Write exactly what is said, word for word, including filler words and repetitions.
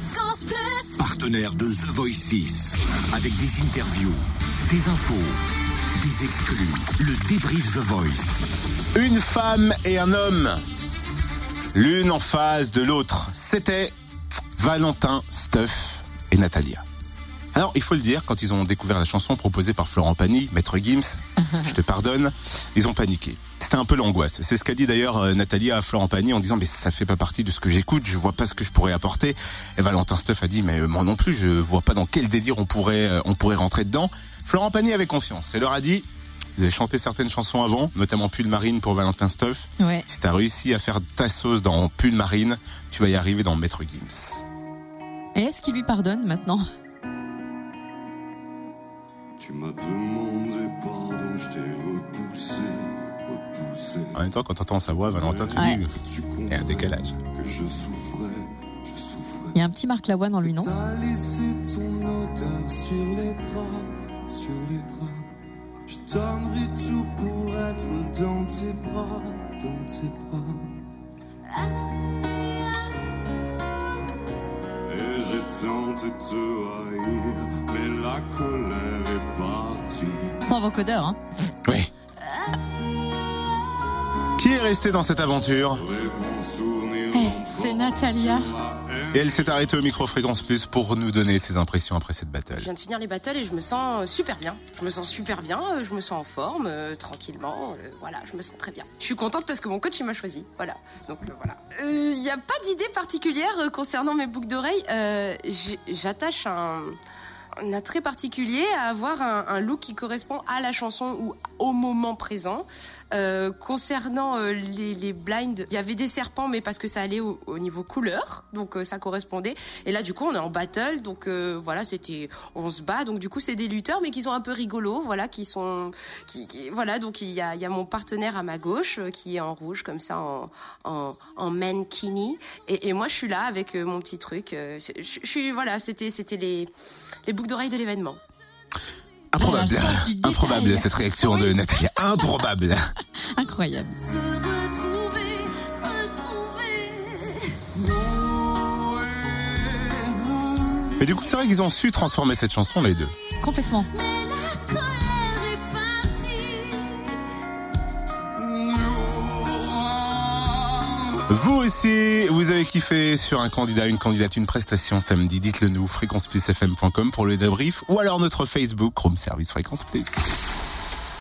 Fréquence Plus, partenaire de The Voices, avec des interviews, des infos, des exclus, le débrief The Voice. Une femme et un homme, l'une en face de l'autre. C'était Valentin Stuff et Natalia. Alors, il faut le dire, quand ils ont découvert la chanson proposée par Florent Pagny, Maître Gims, je te pardonne, ils ont paniqué. C'était un peu l'angoisse. C'est ce qu'a dit d'ailleurs Natalia à Florent Pagny en disant « Mais ça fait pas partie de ce que j'écoute, je vois pas ce que je pourrais apporter. » Et Valentin Stuff a dit « Mais moi non plus, je vois pas dans quel délire on pourrait, on pourrait rentrer dedans. » Florent Pagny avait confiance. Elle leur a dit « Vous avez chanté certaines chansons avant, notamment Pull Marine pour Valentin Stuff. Ouais. Si t'as réussi à faire ta sauce dans Pull Marine, tu vas y arriver dans Maître Gims. » Et est-ce qu'il lui pardonne maintenant ? Tu m'as demandé pardon, je t'ai repoussé, repoussé. En même temps, quand t'entends sa voix, Valentin, tu ouais. dis il y a un décalage. Que je souffrais, je souffrais. Il y a un petit Marc Lavoine en lui, non ? T'as laissé ton odeur sur les draps, sur les draps. Je donnerai tout pour être dans tes bras, dans tes bras. Et j'ai tenté de te haïr, mais la colère est partie. Sans vocodeur, hein. Oui. Qui est resté dans cette aventure ? Hey, c'est Natalia. Et elle s'est arrêtée au micro Fréquence Plus pour nous donner ses impressions après cette battle. Je viens de finir les battles et je me sens super bien. Je me sens super bien, je me sens en forme, euh, tranquillement. Euh, voilà, je me sens très bien. Je suis contente parce que mon coach il m'a choisi. Voilà. Donc euh, voilà. Il euh, n'y a pas d'idée particulière euh, concernant mes boucles d'oreilles. Euh, j'attache un. un attrait particulier à avoir un, un look qui correspond à la chanson ou au moment présent. Euh, concernant euh, les, les blinds, il y avait des serpents, mais parce que ça allait au, au niveau couleur, donc euh, ça correspondait. Et là, du coup, on est en battle, donc euh, voilà, c'était, on se bat, donc du coup, c'est des lutteurs, mais qui sont un peu rigolos, voilà, qui sont, qui, qui voilà, donc il y a, il y a mon partenaire à ma gauche euh, qui est en rouge comme ça, en, en, en mankini, et, et moi, je suis là avec euh, mon petit truc. Euh, je, je, je suis, voilà, c'était, c'était les, les boucles d'oreilles de l'événement. Improbable, improbable cette réaction oui. de Natalia, improbable. Incroyable. Se retrouver, retrouver. Mais du coup, c'est vrai qu'ils ont su transformer cette chanson, les deux. Complètement. Vous aussi, vous avez kiffé sur un candidat, une candidate, une prestation samedi. Dites-le nous, fréquence plus f m point com pour le débrief ou alors notre Facebook, Room Service Fréquence Plus.